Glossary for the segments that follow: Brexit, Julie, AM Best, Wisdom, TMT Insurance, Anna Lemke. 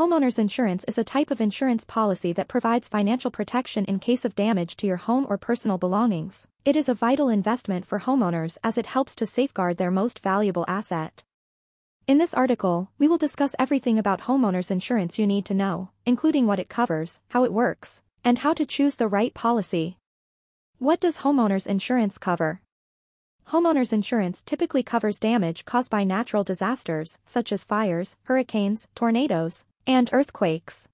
Homeowners insurance is a type of insurance policy that provides financial protection in case of damage to your home or personal belongings. It is a vital investment for homeowners as it helps to safeguard their most valuable asset. In this article, we will discuss everything about homeowners insurance you need to know, including what it covers, how it works, and how to choose the right policy. What does homeowners insurance cover? Homeowners insurance typically covers damage caused by natural disasters, such as fires, hurricanes, tornadoes, and earthquakes.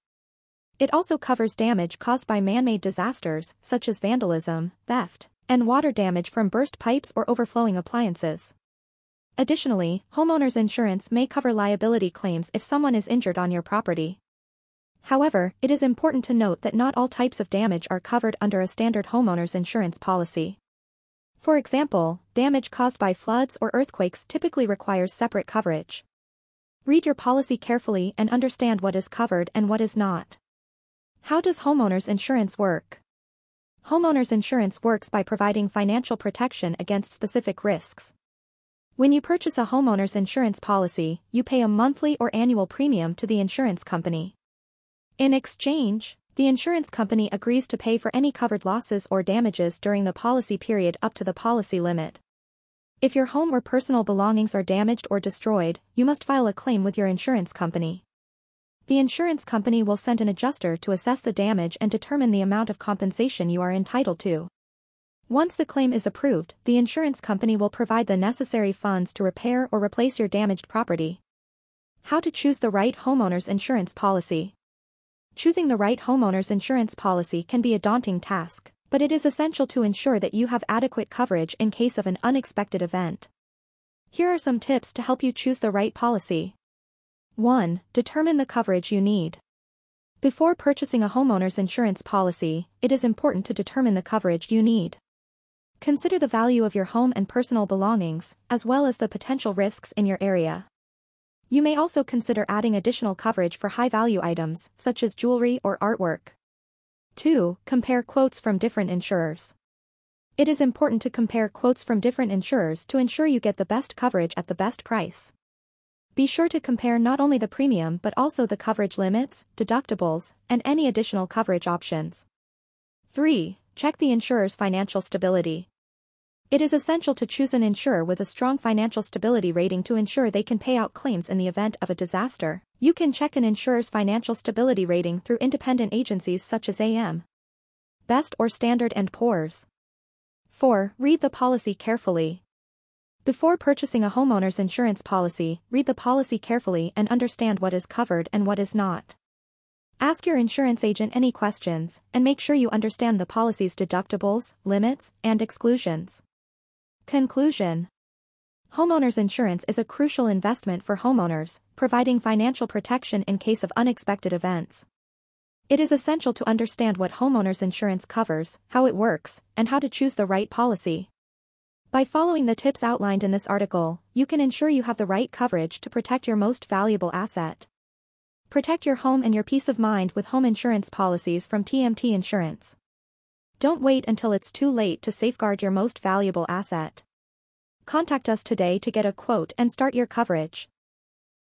It also covers damage caused by man-made disasters, such as vandalism, theft, and water damage from burst pipes or overflowing appliances. Additionally, homeowners insurance may cover liability claims if someone is injured on your property. However, it is important to note that not all types of damage are covered under a standard homeowners insurance policy. For example, damage caused by floods or earthquakes typically requires separate coverage. Read your policy carefully and understand what is covered and what is not. How does homeowners insurance work? Homeowners insurance works by providing financial protection against specific risks. When you purchase a homeowners insurance policy, you pay a monthly or annual premium to the insurance company. In exchange, the insurance company agrees to pay for any covered losses or damages during the policy period up to the policy limit. If your home or personal belongings are damaged or destroyed, you must file a claim with your insurance company. The insurance company will send an adjuster to assess the damage and determine the amount of compensation you are entitled to. Once the claim is approved, the insurance company will provide the necessary funds to repair or replace your damaged property. How to choose the right homeowners insurance policy? Choosing the right homeowners insurance policy can be a daunting task, but it is essential to ensure that you have adequate coverage in case of an unexpected event. Here are some tips to help you choose the right policy. 1. Determine the coverage you need. Before purchasing a homeowners insurance policy, it is important to determine the coverage you need. Consider the value of your home and personal belongings, as well as the potential risks in your area. You may also consider adding additional coverage for high-value items, such as jewelry or artwork. 2. Compare quotes from different insurers. It is important to compare quotes from different insurers to ensure you get the best coverage at the best price. Be sure to compare not only the premium but also the coverage limits, deductibles, and any additional coverage options. 3. Check the insurer's financial stability. It is essential to choose an insurer with a strong financial stability rating to ensure they can pay out claims in the event of a disaster. You can check an insurer's financial stability rating through independent agencies such as AM Best or Standard & Poor's. 4. Read the policy carefully. Before purchasing a homeowner's insurance policy, read the policy carefully and understand what is covered and what is not. Ask your insurance agent any questions, and make sure you understand the policy's deductibles, limits, and exclusions. Conclusion. Homeowners insurance is a crucial investment for homeowners, providing financial protection in case of unexpected events. It is essential to understand what homeowners insurance covers, how it works, and how to choose the right policy. By following the tips outlined in this article, you can ensure you have the right coverage to protect your most valuable asset. Protect your home and your peace of mind with home insurance policies from TMT Insurance. Don't wait until it's too late to safeguard your most valuable asset. Contact us today to get a quote and start your coverage.